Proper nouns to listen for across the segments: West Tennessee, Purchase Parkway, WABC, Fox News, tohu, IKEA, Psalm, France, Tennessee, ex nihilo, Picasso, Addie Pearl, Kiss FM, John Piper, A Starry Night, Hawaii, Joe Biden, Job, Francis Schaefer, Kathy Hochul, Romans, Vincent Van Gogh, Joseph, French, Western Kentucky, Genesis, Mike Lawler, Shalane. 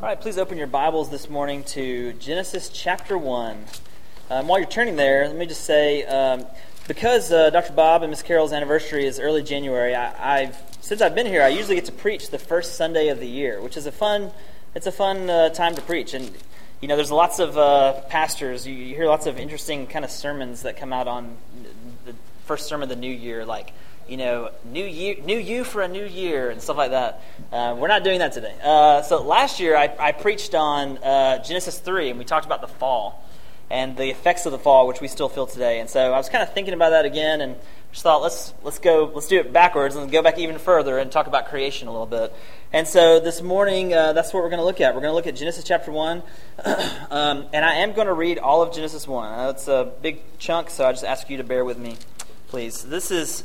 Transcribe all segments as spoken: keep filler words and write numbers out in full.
All right, please open your Bibles this morning to Genesis chapter one. Um, while you're turning there, let me just say, um, because uh, Doctor Bob and Miss Carol's anniversary is early January, I, I've since I've been here, I usually get to preach the first Sunday of the year, which is a fun, it's a fun uh, time to preach. And you know, there's lots of uh, pastors. You, you hear lots of interesting kind of sermons that come out on the first sermon of the new year, like, you know, new year, new you for a new year, and stuff like that. Uh, we're not doing that today. Uh, so last year, I, I preached on uh, Genesis three, and we talked about the fall and the effects of the fall, which we still feel today. And so I was kind of thinking about that again, and just thought, let's let's go, let's do it backwards, and go back even further and talk about creation a little bit. And so this morning, uh, that's what we're going to look at. We're going to look at Genesis chapter one, um, and I am going to read all of Genesis one. I know it's a big chunk, so I just ask you to bear with me, please. This is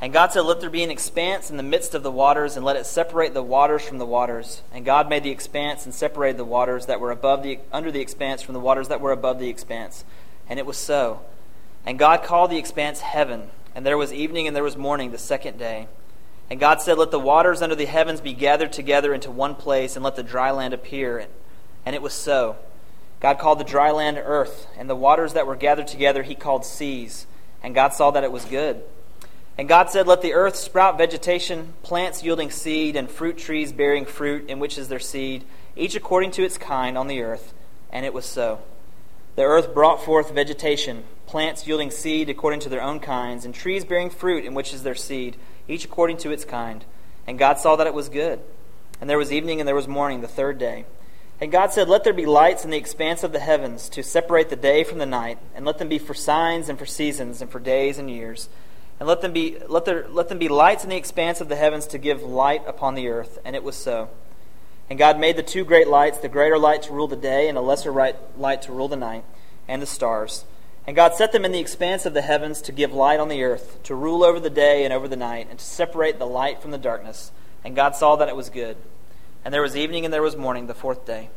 And God said, "Let there be an expanse in the midst of the waters, and let it separate the waters from the waters." And God made the expanse and separated the waters that were above the under the expanse from the waters that were above the expanse. And it was so. And God called the expanse heaven. And there was evening and there was morning the second day. And God said, "Let the waters under the heavens be gathered together into one place, and let the dry land appear." And it was so. God called the dry land earth, and the waters that were gathered together he called seas. And God saw that it was good. And God said, "Let the earth sprout vegetation, plants yielding seed, and fruit trees bearing fruit, in which is their seed, each according to its kind on the earth." And it was so. The earth brought forth vegetation, plants yielding seed according to their own kinds, and trees bearing fruit, in which is their seed, each according to its kind. And God saw that it was good. And there was evening and there was morning the third day. And God said, "Let there be lights in the expanse of the heavens, to separate the day from the night, and let them be for signs and for seasons and for days and years. And let them be let there let them be lights in the expanse of the heavens to give light upon the earth." And it was so. And God made the two great lights, the greater light to rule the day, and a lesser light to rule the night, and the stars. And God set them in the expanse of the heavens to give light on the earth, to rule over the day and over the night, and to separate the light from the darkness. And God saw that it was good. And there was evening and there was morning the fourth day.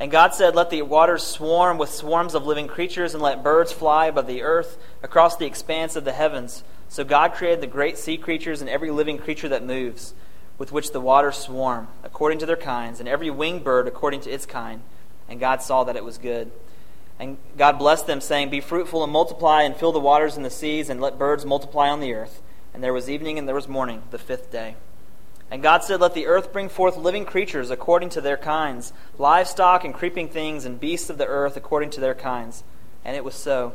And God said, "Let the waters swarm with swarms of living creatures, and let birds fly above the earth across the expanse of the heavens." So God created the great sea creatures and every living creature that moves, with which the waters swarm, according to their kinds, and every winged bird according to its kind. And God saw that it was good. And God blessed them, saying, "Be fruitful and multiply, and fill the waters and the seas, and let birds multiply on the earth." And there was evening and there was morning, the fifth day. And God said, "Let the earth bring forth living creatures according to their kinds, livestock and creeping things, and beasts of the earth according to their kinds." And it was so.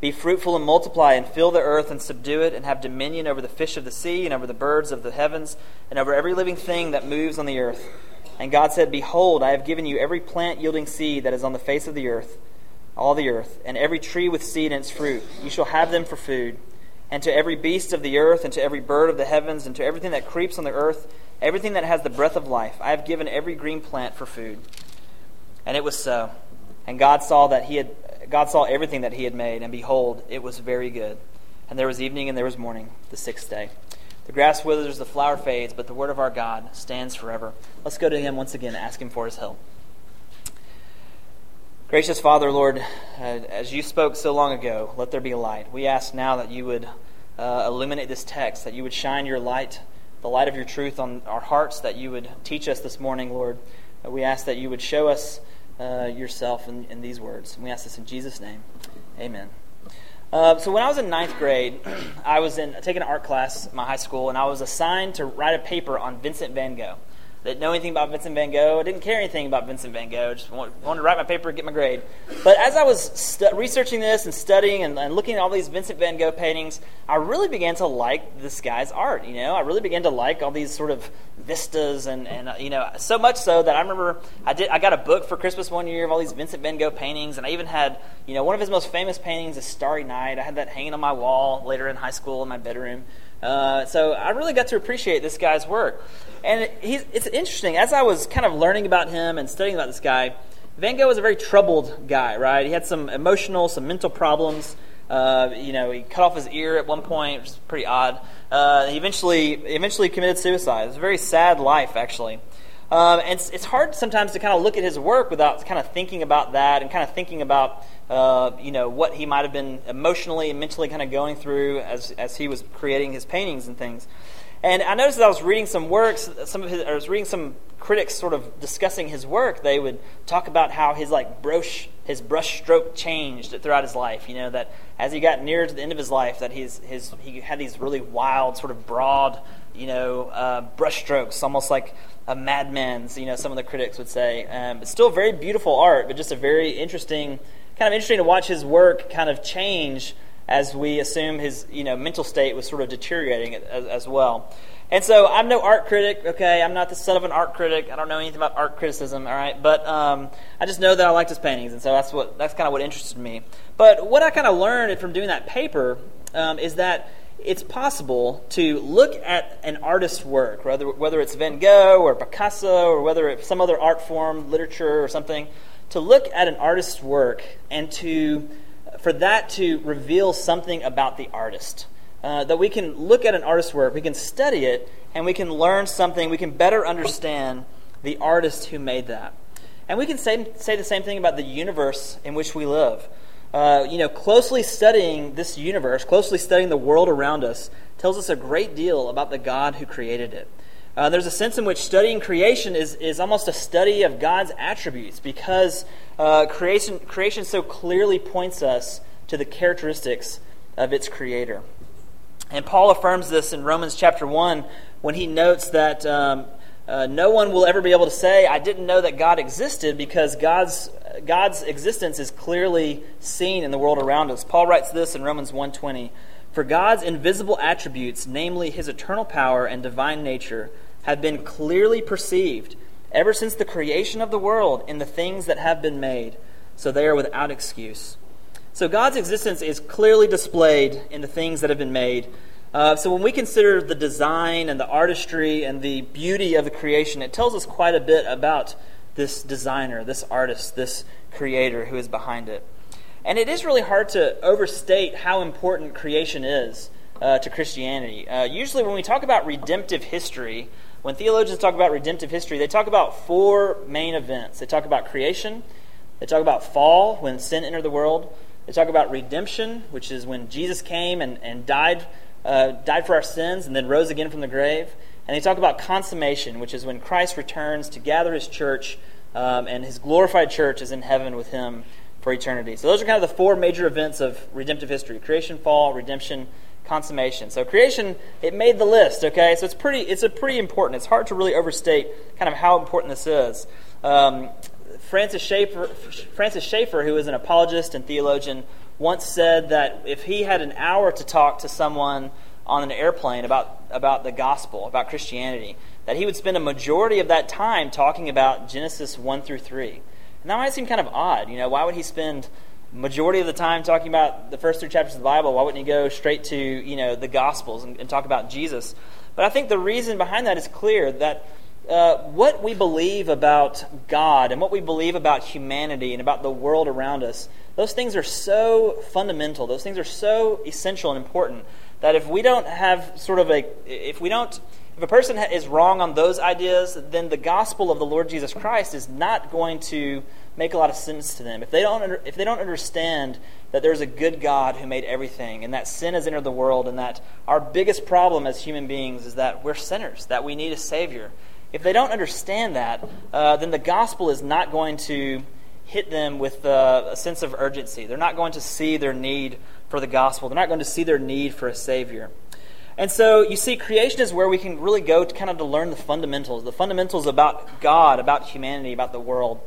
"Be fruitful and multiply, and fill the earth and subdue it, and have dominion over the fish of the sea, and over the birds of the heavens, and over every living thing that moves on the earth." And God said, "Behold, I have given you every plant yielding seed that is on the face of the earth, all the earth, and every tree with seed in its fruit. You shall have them for food. And to every beast of the earth, and to every bird of the heavens, and to everything that creeps on the earth, everything that has the breath of life, I have given every green plant for food." And it was so. And God saw that he had God saw everything that he had made, and behold, it was very good. And there was evening and there was morning, the sixth day. The grass withers, the flower fades, but the word of our God stands forever. Let's go to him once again, ask him for his help. Gracious Father, Lord, uh, as you spoke so long ago, let there be light. We ask now that you would uh, illuminate this text, that you would shine your light, the light of your truth on our hearts, that you would teach us this morning, Lord. Uh, we ask that you would show us Uh, yourself in, in these words. And we ask this in Jesus' name. Amen. Uh, so when I was in ninth grade, I was in taking an art class at my high school, and I was assigned to write a paper on Vincent Van Gogh. that know anything about Vincent Van Gogh. I didn't care anything about Vincent Van Gogh. I just wanted to write my paper and get my grade. But as I was stu- researching this and studying and, and looking at all these Vincent Van Gogh paintings, I really began to like this guy's art, you know. I really began to like all these sort of vistas and, and uh, you know, so much so that I remember I did I got a book for Christmas one year of all these Vincent Van Gogh paintings, and I even had, you know, one of his most famous paintings, A Starry Night. I had that hanging on my wall later in high school in my bedroom. Uh, so I really got to appreciate this guy's work. And it, he's, it's interesting, as I was kind of learning about him and studying about this guy, Van Gogh was a very troubled guy, right? He had some emotional, some mental problems. Uh, you know, he cut off his ear at one point, which is pretty odd. Uh, he eventually eventually committed suicide. It was a very sad life, actually. Um, and it's, it's hard sometimes to kind of look at his work without kind of thinking about that and kind of thinking about, uh, you know, what he might have been emotionally and mentally kind of going through as as he was creating his paintings and things. And I noticed that I was reading some works, some of his, I was reading some critics sort of discussing his work. They would talk about how his like brush, his brush stroke changed throughout his life. You know, that as he got nearer to the end of his life, that his his he had these really wild, sort of broad, you know, uh, brush strokes, almost like a madman's. You know, some of the critics would say, um, it's still very beautiful art, but just a very interesting, kind of interesting to watch his work kind of change as we assume his, you know, mental state was sort of deteriorating as, as well. And so I'm no art critic, okay? I'm not the son of an art critic. I don't know anything about art criticism, all right? But um, I just know that I liked his paintings, and so that's what that's kind of what interested me. But what I kind of learned from doing that paper um, is that it's possible to look at an artist's work, whether, whether it's Van Gogh or Picasso or whether it's some other art form, literature or something, to look at an artist's work and to... for that to reveal something about the artist. Uh, that we can look at an artist's work, we can study it, and we can learn something, we can better understand the artist who made that. And we can say, say the same thing about the universe in which we live. Uh, you know, closely studying this universe, closely studying the world around us, tells us a great deal about the God who created it. Uh, there's a sense in which studying creation is, is almost a study of God's attributes because uh, creation creation so clearly points us to the characteristics of its creator. And Paul affirms this in Romans chapter one when he notes that um, uh, no one will ever be able to say, I didn't know that God existed, because God's God's existence is clearly seen in the world around us. Paul writes this in Romans one twenty. For God's invisible attributes, namely his eternal power and divine nature, have been clearly perceived ever since the creation of the world in the things that have been made, so they are without excuse. So God's existence is clearly displayed in the things that have been made. Uh, so when we consider the design and the artistry and the beauty of the creation, it tells us quite a bit about this designer, this artist, this creator who is behind it. And it is really hard to overstate how important creation is uh, to Christianity. Uh, usually when we talk about redemptive history, when theologians talk about redemptive history, they talk about four main events. They talk about creation, they talk about fall, when sin entered the world, they talk about redemption, which is when Jesus came and, and died, uh, died for our sins and then rose again from the grave, and they talk about consummation, which is when Christ returns to gather his church, um, and his glorified church is in heaven with him for eternity. So those are kind of the four major events of redemptive history: creation, fall, redemption, consummation. So creation, it made the list. Okay, so it's pretty, it's a pretty important. It's hard to really overstate kind of how important this is. Um, Francis Schaefer, Francis Schaefer, who is an apologist and theologian, once said that if he had an hour to talk to someone on an airplane about about the gospel, about Christianity, that he would spend a majority of that time talking about Genesis one through three. And that might seem kind of odd, you know, why would he spend majority of the time talking about the first three chapters of the Bible? Why wouldn't he go straight to, you know, the Gospels and, and talk about Jesus? But I think the reason behind that is clear, that uh, what we believe about God and what we believe about humanity and about the world around us, those things are so fundamental, those things are so essential and important, that if we don't have sort of a, if we don't, if a person is wrong on those ideas, then the gospel of the Lord Jesus Christ is not going to make a lot of sense to them. If they don't, if they don't understand that there's a good God who made everything, and that sin has entered the world, and that our biggest problem as human beings is that we're sinners, that we need a Savior. If they don't understand that, uh, then the gospel is not going to hit them with uh, a sense of urgency. They're not going to see their need for the gospel. They're not going to see their need for a Savior. And so you see, creation is where we can really go to kind of to learn the fundamentals, the fundamentals about God, about humanity, about the world.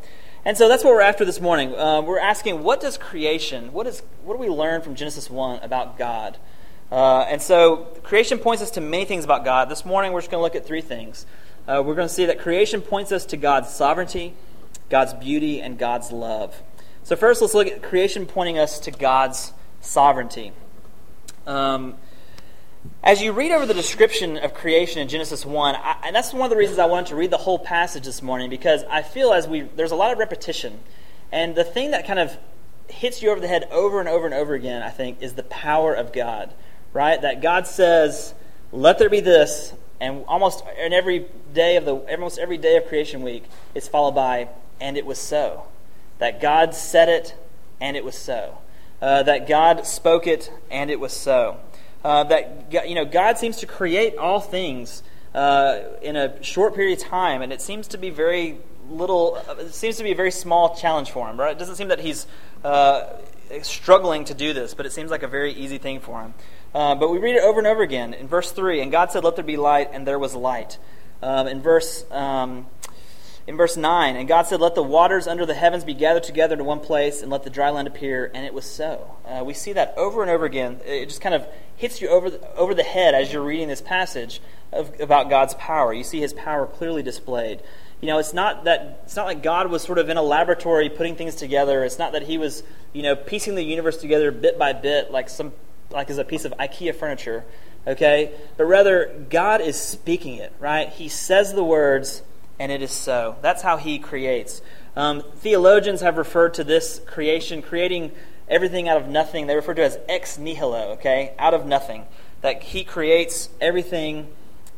And so that's what we're after this morning. Uh, we're asking, what does creation, what is, what do we learn from Genesis one about God? Uh, and so creation points us to many things about God. This morning we're just going to look at three things. Uh, we're going to see that creation points us to God's sovereignty, God's beauty, and God's love. So first let's look at creation pointing us to God's sovereignty. Um, as you read over the description of creation in Genesis one, I, and that's one of the reasons I wanted to read the whole passage this morning, because I feel as we there's a lot of repetition. And the thing that kind of hits you over the head over and over and over again, I think, is the power of God, right? That God says, let there be this, and almost in every day of the almost every day of creation week, it's followed by, and it was so. That God said it, and it was so. Uh, that God spoke it, and it was so. Uh, that you know, God seems to create all things uh, in a short period of time, and it seems to be very little. It seems to be a very small challenge for him, right? It doesn't seem that he's uh, struggling to do this, but it seems like a very easy thing for him. Uh, but we read it over and over again in verse three. And God said, "Let there be light," and there was light. Um, in verse um, in verse nine, and God said, "Let the waters under the heavens be gathered together to one place, and let the dry land appear." And it was so. Uh, we see that over and over again. It just kind of hits you over the, over the head as you're reading this passage of, about God's power. You see His power clearly displayed. You know, it's not that it's not like God was sort of in a laboratory putting things together. It's not that He was, you know, piecing the universe together bit by bit, like some like as a piece of IKEA furniture, okay? But rather, God is speaking it, right? He says the words, and it is so. That's how He creates. Um, theologians have referred to this creation, creating everything out of nothing. They refer to it as ex nihilo, okay? Out of nothing. That He creates everything.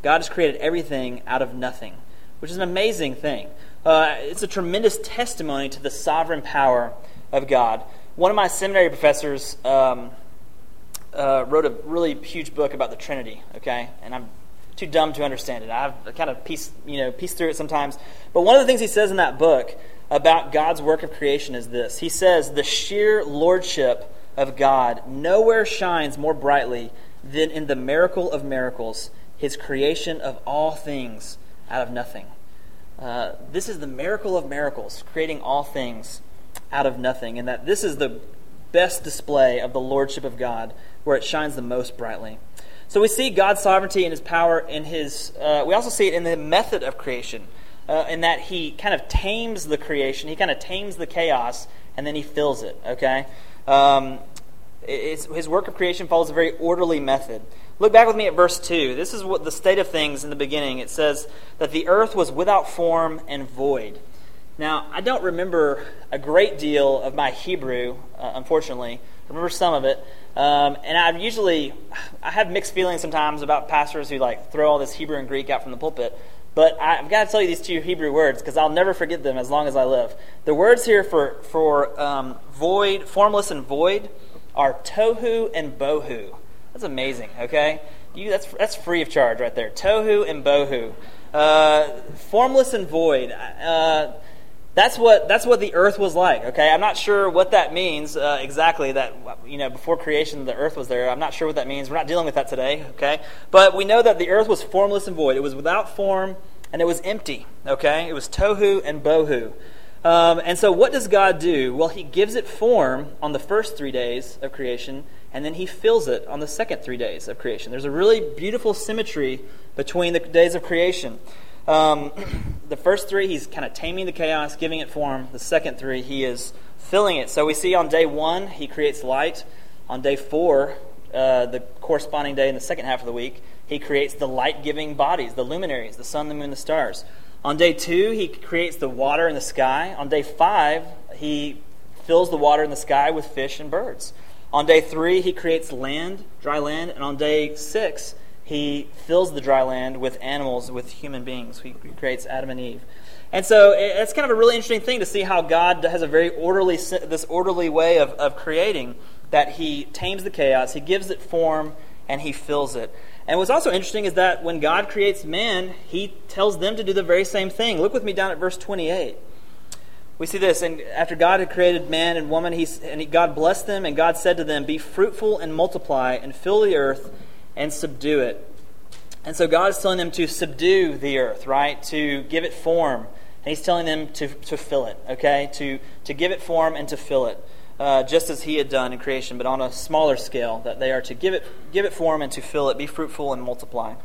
God has created everything out of nothing, which is an amazing thing. Uh, it's a tremendous testimony to the sovereign power of God. One of my seminary professors um, uh, wrote a really huge book about the Trinity, okay? And I'm too dumb to understand it. I've kind of pieced, you know, pieced through it sometimes. But one of the things he says in that book about God's work of creation is this. He says, the sheer lordship of God nowhere shines more brightly than in the miracle of miracles, His creation of all things out of nothing. Uh, this is the miracle of miracles, creating all things out of nothing, and that this is the best display of the lordship of God, where it shines the most brightly. So we see God's sovereignty and His power in His, uh, we also see it in the method of creation. Uh, in that He kind of tames the creation, He kind of tames the chaos, and then He fills it, okay? Um, it's, his work of creation follows a very orderly method. Look back with me at verse two. This is what the state of things in the beginning. It says that the earth was without form and void. Now, I don't remember a great deal of my Hebrew, uh, unfortunately. I remember some of it. Um, and I usually, I have mixed feelings sometimes about pastors who like throw all this Hebrew and Greek out from the pulpit. But I've got to tell you these two Hebrew words because I'll never forget them as long as I live. The words here for for um, void, formless, and void are tohu and bohu. That's amazing. Okay, you that's that's free of charge right there. Tohu and bohu, uh, formless and void. Uh, that's what that's what the earth was like. Okay, I'm not sure what that means uh, exactly. That you know, before creation, the earth was there. I'm not sure what that means. We're not dealing with that today. Okay, but we know that the earth was formless and void. It was without form. And it was empty, okay? It was tohu and bohu. Um, and so what does God do? Well, He gives it form on the first three days of creation, and then He fills it on the second three days of creation. There's a really beautiful symmetry between the days of creation. Um, the first three, He's kind of taming the chaos, giving it form. The second three, He is filling it. So we see on day one, He creates light. On day four, uh, the corresponding day in the second half of the week, He creates the light-giving bodies, the luminaries, the sun, the moon, the stars. On day two, He creates the water and the sky. On day five, He fills the water and the sky with fish and birds. On day three, He creates land, dry land. And on day six, He fills the dry land with animals, with human beings. He creates Adam and Eve. And so it's kind of a really interesting thing to see how God has a very orderly, this orderly way of, of creating, that He tames the chaos, He gives it form, and He fills it. And what's also interesting is that when God creates man, He tells them to do the very same thing. Look with me down at verse twenty-eight. We see this, and after God had created man and woman, he, and he, God blessed them, and God said to them, "Be fruitful and multiply, and fill the earth, and subdue it. And so God is telling them to subdue the earth, right? To give it form. And he's telling them to, to fill it, okay? To, to give it form and to fill it, uh, just as he had done in creation, but on a smaller scale, that they are to give it, give it form and to fill it, be fruitful and multiply.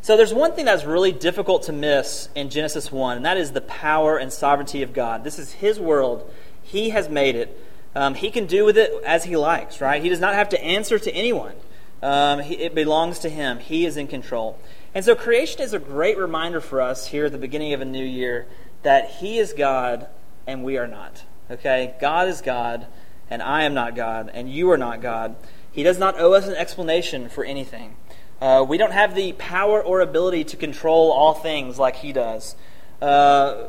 So there's one thing that's really difficult to miss in Genesis one, and that is the power and sovereignty of God. This is his world. He has made it. Um, he can do with it as he likes, right? He does not have to answer to anyone. Um, he, it belongs to him. He is in control. And so creation is a great reminder for us here at the beginning of a new year that he is God and we are not. Okay? God is God and I am not God and you are not God. He does not owe us an explanation for anything. Uh, we don't have the power or ability to control all things like he does. Uh,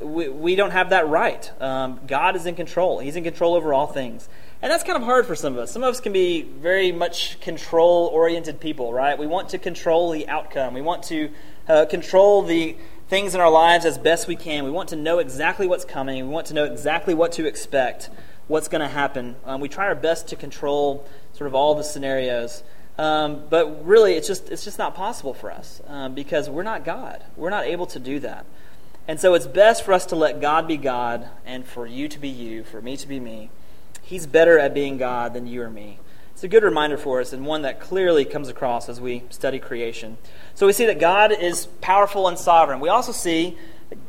we, we don't have that right. Um, God is in control. He's in control over all things. And that's kind of hard for some of us. Some of us can be very much control-oriented people, right? We want to control the outcome. We want to uh, control the things in our lives as best we can. We want to know exactly what's coming. We want to know exactly what to expect, what's going to happen. Um, we try our best to control sort of all the scenarios. Um, but really, it's just it's just not possible for us um, because we're not God. We're not able to do that. And so it's best for us to let God be God and for you to be you, for me to be me. He's better at being God than you or me. It's a good reminder for us and one that clearly comes across as we study creation. So we see that God is powerful and sovereign. We also see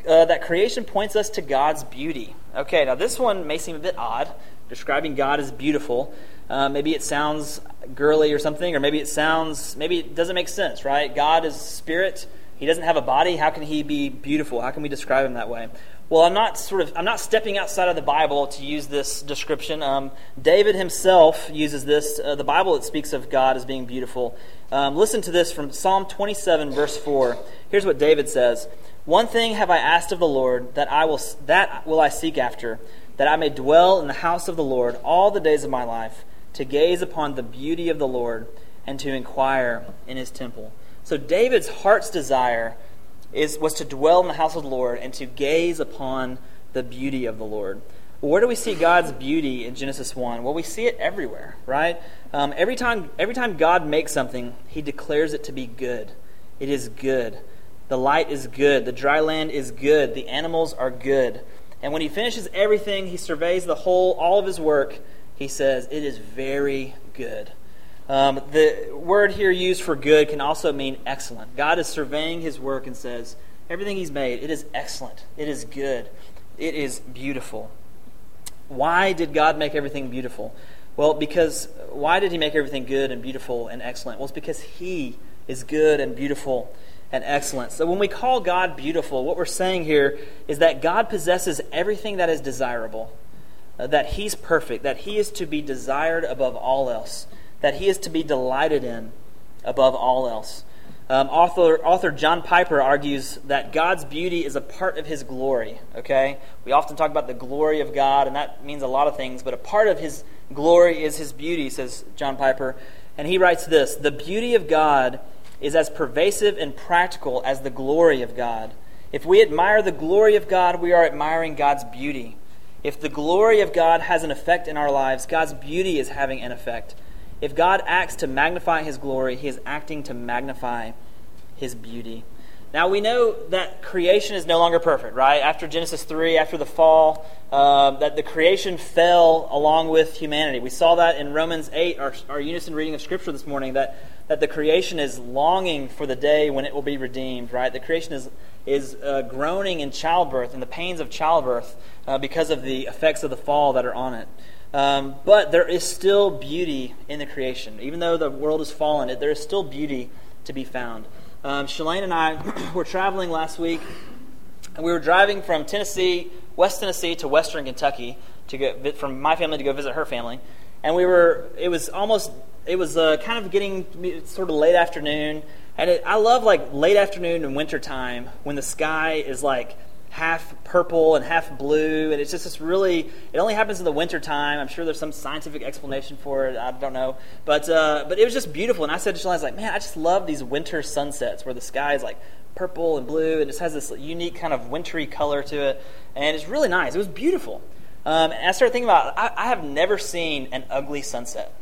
uh, that creation points us to God's beauty. Okay, now this one may seem a bit odd, describing God as beautiful. Uh, maybe it sounds girly or something, or maybe it sounds, maybe it doesn't make sense, right? God is spirit. He doesn't have a body. How can he be beautiful? How can we describe him that way? Well, I'm not sort of I'm not stepping outside of the Bible to use this description. Um, David himself uses this. Uh, the Bible that speaks of God as being beautiful. Um, listen to this from Psalm twenty-seven, verse four. Here's what David says: "One thing have I asked of the Lord, that I will that will I seek after, that I may dwell in the house of the Lord all the days of my life, to gaze upon the beauty of the Lord and to inquire in his temple." So David's heart's desire Is, was to dwell in the house of the Lord and to gaze upon the beauty of the Lord. Well, where do we see God's beauty in Genesis one? Well, we see it everywhere, right? Um, every time every time God makes something, he declares it to be good. It is good. The light is good. The dry land is good. The animals are good. And when he finishes everything, he surveys the whole, all of his work, he says, "It is very good." Um, the word here used for good can also mean excellent. God is surveying his work and says, everything he's made, it is excellent, it is good, it is beautiful. Why did God make everything beautiful? Well, because why did he make everything good and beautiful and excellent? Well, it's because he is good and beautiful and excellent. So when we call God beautiful, what we're saying here is that God possesses everything that is desirable, uh, that he's perfect, that he is to be desired above all else, that he is to be delighted in above all else. Um, author, author John Piper argues that God's beauty is a part of his glory, okay? We often talk about the glory of God, and that means a lot of things, but a part of his glory is his beauty, says John Piper. And he writes this: "The beauty of God is as pervasive and practical as the glory of God. If we admire the glory of God, we are admiring God's beauty. If the glory of God has an effect in our lives, God's beauty is having an effect. If God acts to magnify his glory, he is acting to magnify his beauty." Now, we know that creation is no longer perfect, right? After Genesis three, after the fall, uh, that the creation fell along with humanity. We saw that in Romans eight, our, our unison reading of Scripture this morning, that, that the creation is longing for the day when it will be redeemed, right? The creation is, is uh, groaning in childbirth, in the pains of childbirth, uh, because of the effects of the fall that are on it. Um, but there is still beauty in the creation. Even though the world has fallen, there is still beauty to be found. Um, Shalane and I were traveling last week, and we were driving from Tennessee, West Tennessee, to Western Kentucky, to go from my family to go visit her family. And we were, it was almost, it was uh, kind of getting sort of late afternoon. And it, I love like late afternoon and winter time when the sky is like half purple and half blue, and it's just this really, it only happens in the winter time. I'm sure there's some scientific explanation for it, I don't know, but uh, but it was just beautiful. And I said to Shalane, I was like, man, I just love these winter sunsets where the sky is like purple and blue, and it just has this unique kind of wintry color to it, and it's really nice. It was beautiful. Um, and I started thinking about, I, I have never seen an ugly sunset.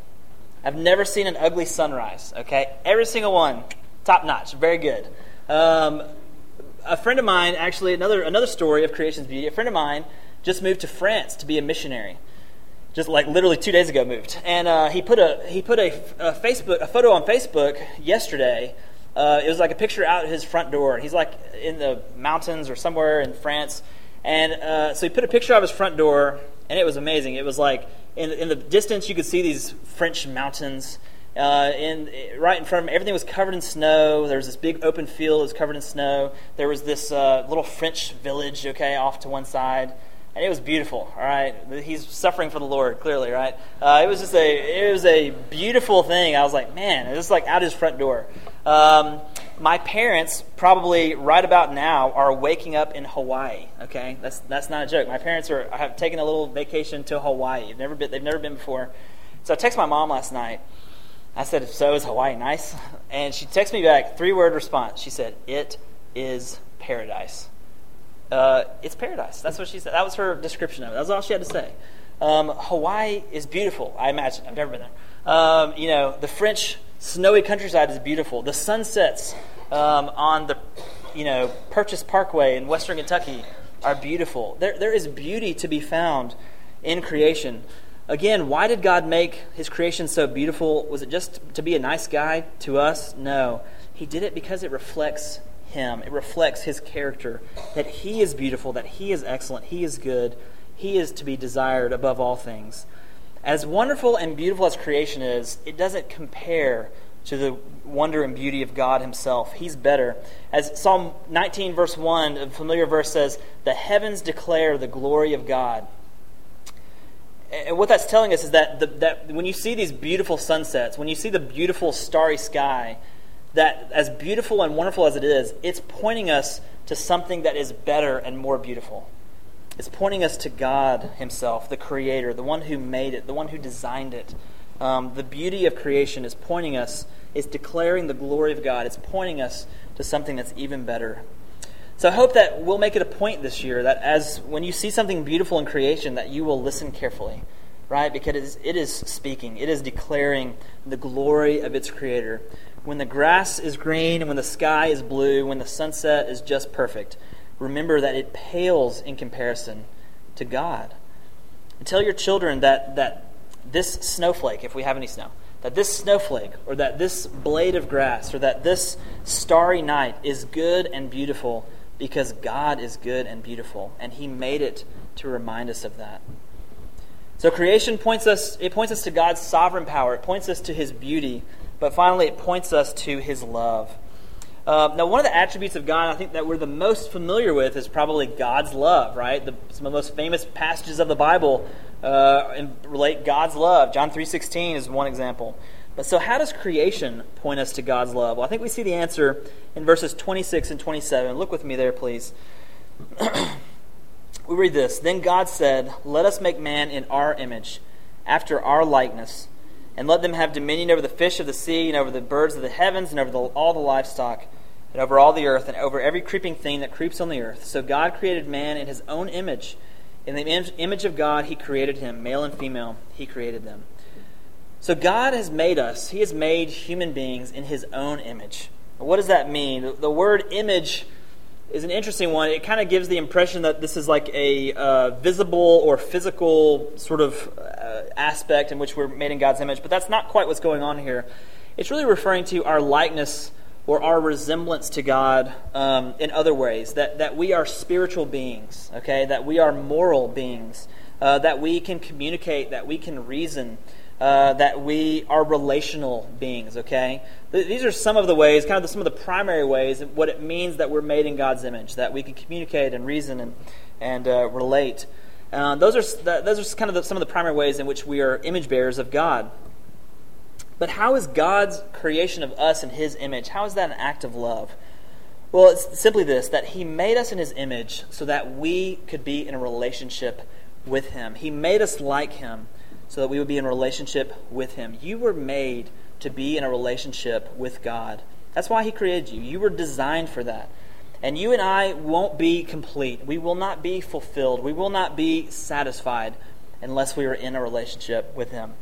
I've never seen an ugly sunrise, okay? Every single one, top notch, very good. Um, a friend of mine, actually, another another story of creation's beauty, a friend of mine just moved to France to be a missionary. Just like literally two days ago moved. And uh, he put a he put a, a Facebook a photo on Facebook yesterday. Uh, it was like a picture out his front door. He's like in the mountains or somewhere in France. And uh, so he put a picture of his front door, and it was amazing. It was like in, in the distance you could see these French mountains. Uh, in, right in front of him, everything was covered in snow. There was this big open field that was covered in snow. There was this uh, little French village, okay, off to one side. And it was beautiful, all right? He's suffering for the Lord, clearly, right? Uh, it was just a it was a beautiful thing. I was like, man, it was like out his front door. Um, my parents probably right about now are waking up in Hawaii, okay? That's that's not a joke. My parents are have taken a little vacation to Hawaii. They've never been, they've never been before. So I texted my mom last night. I said, so is Hawaii nice? And she texted me back, three-word response. She said, it is paradise. Uh, it's paradise. That's what she said. That was her description of it. That's all she had to say. Um, Hawaii is beautiful, I imagine. I've never been there. Um, you know, the French snowy countryside is beautiful. The sunsets um, on the, you know, Purchase Parkway in Western Kentucky are beautiful. There, there is beauty to be found in creation. Again, why did God make his creation so beautiful? Was it just to be a nice guy to us? No. He did it because it reflects Him. It reflects his character, that he is beautiful, that he is excellent, he is good, he is to be desired above all things. As wonderful and beautiful as creation is, it doesn't compare to the wonder and beauty of God himself. He's better. As Psalm nineteen verse one, a familiar verse says, the heavens declare the glory of God. And what that's telling us is that, the, that when you see these beautiful sunsets, when you see the beautiful starry sky, that as beautiful and wonderful as it is, it's pointing us to something that is better and more beautiful. It's pointing us to God himself, the creator, the one who made it, the one who designed it. Um, the beauty of creation is pointing us, it's declaring the glory of God. It's pointing us to something that's even better. So I hope that we'll make it a point this year that as when you see something beautiful in creation, that you will listen carefully, right? Because it is, it is speaking. It is declaring the glory of its creator. When the grass is green and when the sky is blue, when the sunset is just perfect, remember that it pales in comparison to God. And tell your children that, that this snowflake, if we have any snow, that this snowflake or that this blade of grass or that this starry night is good and beautiful because God is good and beautiful, and he made it to remind us of that. So creation points us, it points us to God's sovereign power. It points us to his beauty. But finally, it points us to his love. Uh, now, one of the attributes of God I think that we're the most familiar with is probably God's love, right? The, some of the most famous passages of the Bible uh, relate God's love. John three sixteen is one example. But so how does creation point us to God's love? Well, I think we see the answer in verses twenty-six and twenty-seven. Look with me there, please. We read this. Then God said, let us make man in our image, after our likeness, and let them have dominion over the fish of the sea, and over the birds of the heavens, and over the, all the livestock, and over all the earth, and over every creeping thing that creeps on the earth. So God created man in his own image. In the im- image of God, he created him. Male and female, he created them. So God has made us. He has made human beings in his own image. What does that mean? The, the word image is an interesting one. It kind of gives the impression that this is like a uh, visible or physical sort of uh, aspect in which we're made in God's image, but that's not quite what's going on here. It's really referring to our likeness or our resemblance to God um, in other ways, that, that we are spiritual beings, okay? That we are moral beings, uh, that we can communicate, that we can reason, Uh, that we are relational beings, okay? Th- these are some of the ways, kind of the, some of the primary ways, of what it means that we're made in God's image, that we can communicate and reason and, and uh, relate. Uh, those are th- those are kind of the, some of the primary ways in which we are image bearers of God. But how is God's creation of us in his image, how is that an act of love? Well, it's simply this, that he made us in his image so that we could be in a relationship with him. He made us like him, so that we would be in relationship with him. You were made to be in a relationship with God. That's why he created you. You were designed for that. And you and I won't be complete. We will not be fulfilled. We will not be satisfied unless we are in a relationship with him.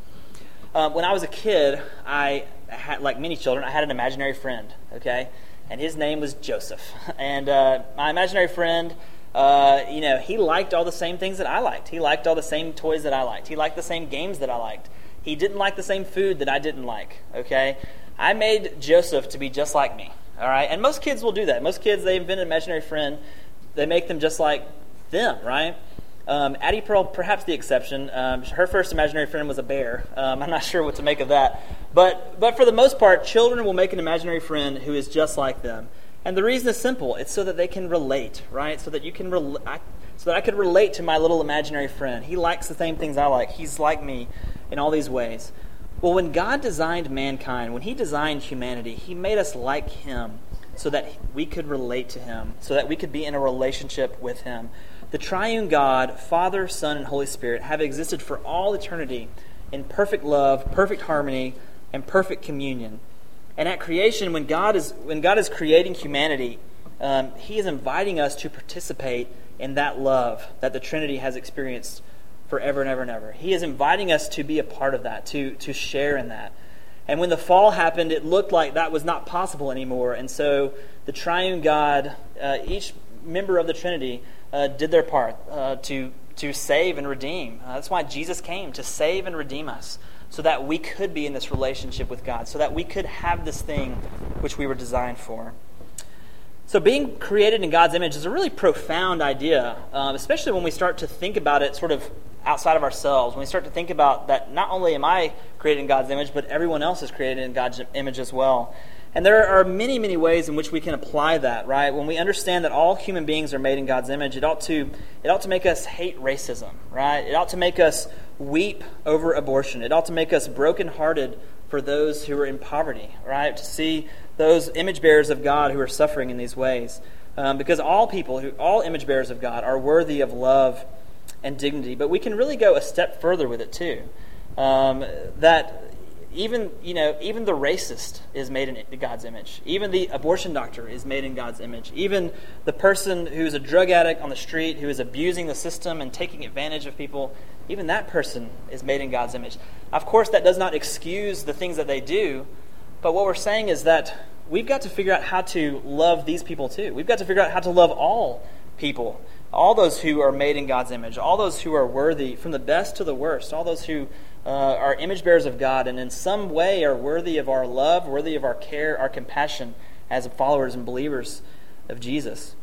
Um, when I was a kid, I had, like many children, I had an imaginary friend, okay? And his name was Joseph. And uh, my imaginary friend, uh, you know, he liked all the same things that I liked. He liked all the same toys that I liked. He liked the same games that I liked. He didn't like the same food that I didn't like, okay? I made Joseph to be just like me, all right? And most kids will do that. Most kids, they invent an imaginary friend. They make them just like them, right? Um, Addie Pearl, perhaps the exception. Um, her first imaginary friend was a bear. Um, I'm not sure what to make of that. But but for the most part, children will make an imaginary friend who is just like them. And the reason is simple. It's so that they can relate, right? So that you can re- I, so that I could relate to my little imaginary friend. He likes the same things I like. He's like me in all these ways. Well, when God designed mankind, when He designed humanity, He made us like Him so that we could relate to Him, so that we could be in a relationship with Him. The triune God, Father, Son, and Holy Spirit, have existed for all eternity in perfect love, perfect harmony, and perfect communion. And at creation, when God is when God is creating humanity, um, He is inviting us to participate in that love that the Trinity has experienced forever and ever and ever. He is inviting us to be a part of that, to to share in that. And when the fall happened, it looked like that was not possible anymore. And so the triune God, uh, each member of the Trinity, Uh, did their part uh, to to save and redeem. Uh, that's why Jesus came, to save and redeem us, so that we could be in this relationship with God, so that we could have this thing which we were designed for. So being created in God's image is a really profound idea, um, especially when we start to think about it sort of outside of ourselves, when we start to think about that not only am I created in God's image, but everyone else is created in God's image as well. And there are many, many ways in which we can apply that, right? When we understand that all human beings are made in God's image, it ought to it ought to make us hate racism, right? It ought to make us weep over abortion. It ought to make us brokenhearted for those who are in poverty, right? To see those image bearers of God who are suffering in these ways. Um, because all people, who all image bearers of God, are worthy of love and dignity. But we can really go a step further with it, too. Um, that... Even, you know, even the racist is made in God's image. Even the abortion doctor is made in God's image. Even the person who's a drug addict on the street, who is abusing the system and taking advantage of people, even that person is made in God's image. Of course, that does not excuse the things that they do, but what we're saying is that we've got to figure out how to love these people too. We've got to figure out how to love all people, all those who are made in God's image, all those who are worthy, from the best to the worst, all those who Uh, are image bearers of God and in some way are worthy of our love, worthy of our care, our compassion as followers and believers of Jesus.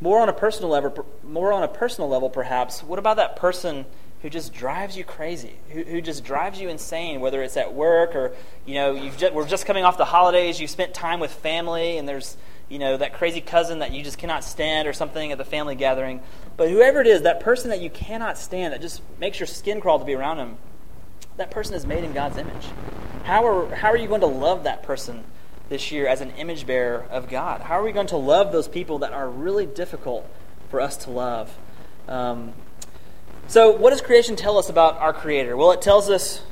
More on a personal level, more on a personal level perhaps, what about that person who just drives you crazy, who, who just drives you insane, whether it's at work or, you know, you've just, we're just coming off the holidays, you've spent time with family and there's, you know, that crazy cousin that you just cannot stand or something at the family gathering. But whoever it is, that person that you cannot stand, that just makes your skin crawl to be around him, that person is made in God's image. How are how are you going to love that person this year as an image bearer of God? How are we going to love those people that are really difficult for us to love? Um, so what does creation tell us about our Creator? Well, it tells us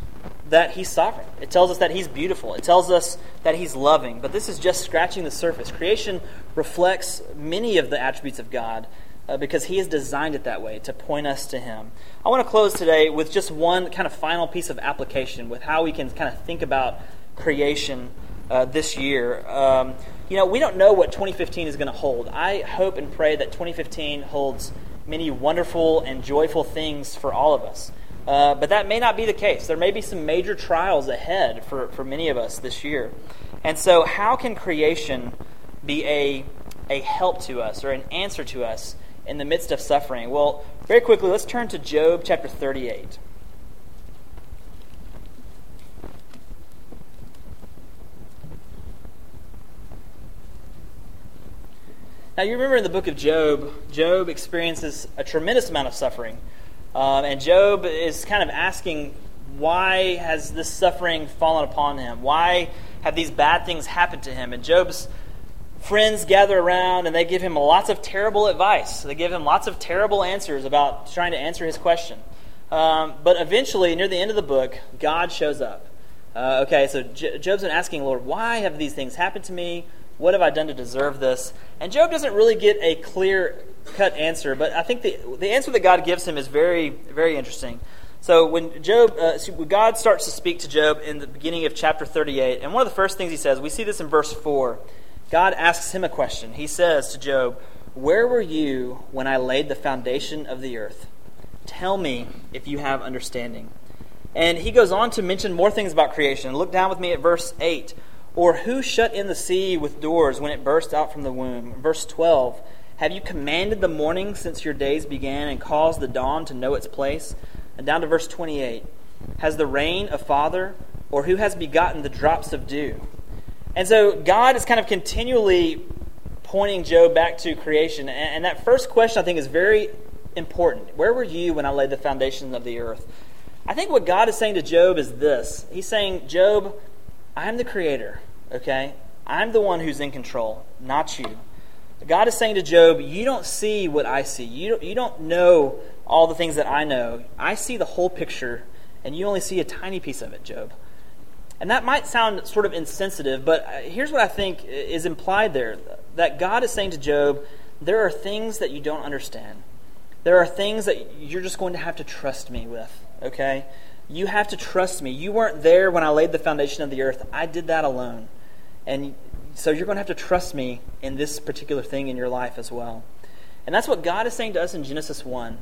that He's sovereign. It tells us that He's beautiful. It tells us that He's loving. But this is just scratching the surface. Creation reflects many of the attributes of God, Uh, because He has designed it that way, to point us to Him. I want to close today with just one kind of final piece of application with how we can kind of think about creation uh, this year. Um, you know, we don't know what twenty fifteen is going to hold. I hope and pray that twenty fifteen holds many wonderful and joyful things for all of us. Uh, but that may not be the case. There may be some major trials ahead for, for many of us this year. And so how can creation be a, a help to us or an answer to us in the midst of suffering? Well, very quickly, let's turn to Job chapter thirty-eight. Now, you remember in the book of Job, Job experiences a tremendous amount of suffering. Um, and Job is kind of asking, why has this suffering fallen upon him? Why have these bad things happened to him? And Job's friends gather around and they give him lots of terrible advice. They give him lots of terrible answers about trying to answer his question. Um, but eventually, near the end of the book, God shows up. Uh, okay, so J- Job's been asking, Lord, why have these things happened to me? What have I done to deserve this? And Job doesn't really get a clear-cut answer, but I think the, the answer that God gives him is very, very interesting. So when Job, uh, God starts to speak to Job in the beginning of chapter thirty-eight, and one of the first things he says, we see this in verse four. God asks him a question. He says to Job, "Where were you when I laid the foundation of the earth? Tell me if you have understanding." And he goes on to mention more things about creation. Look down with me at verse eight. "Or who shut in the sea with doors when it burst out from the womb?" Verse twelve. "Have you commanded the morning since your days began and caused the dawn to know its place?" And down to verse twenty-eight. "Has the rain a father, or who has begotten the drops of dew?" And so God is kind of continually pointing Job back to creation. And that first question, I think, is very important. Where were you when I laid the foundation of the earth? I think what God is saying to Job is this. He's saying, Job, I'm the creator, okay? I'm the one who's in control, not you. God is saying to Job, you don't see what I see. You don't, you don't know all the things that I know. I see the whole picture, and you only see a tiny piece of it, Job. And that might sound sort of insensitive, but here's what I think is implied there, that God is saying to Job, there are things that you don't understand. There are things that you're just going to have to trust me with, okay? You have to trust me. You weren't there when I laid the foundation of the earth. I did that alone. And so you're going to have to trust me in this particular thing in your life as well. And that's what God is saying to us in Genesis one,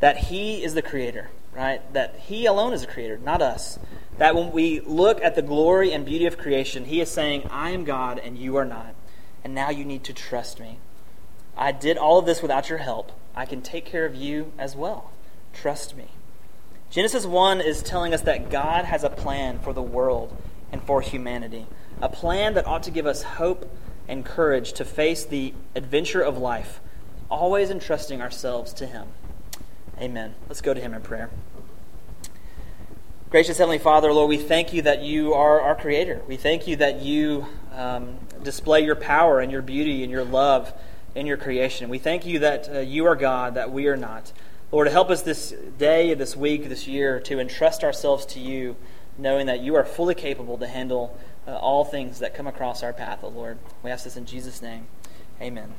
that he is the creator, right? That he alone is the creator, not us. That when we look at the glory and beauty of creation, he is saying, I am God and you are not. And now you need to trust me. I did all of this without your help. I can take care of you as well. Trust me. Genesis one is telling us that God has a plan for the world and for humanity, a plan that ought to give us hope and courage to face the adventure of life, always entrusting ourselves to him. Amen. Let's go to him in prayer. Gracious Heavenly Father, Lord, we thank you that you are our creator. We thank you that you um, display your power and your beauty and your love in your creation. We thank you that uh, you are God, that we are not. Lord, help us this day, this week, this year to entrust ourselves to you, knowing that you are fully capable to handle uh, all things that come across our path, O Lord. We ask this in Jesus' name. Amen.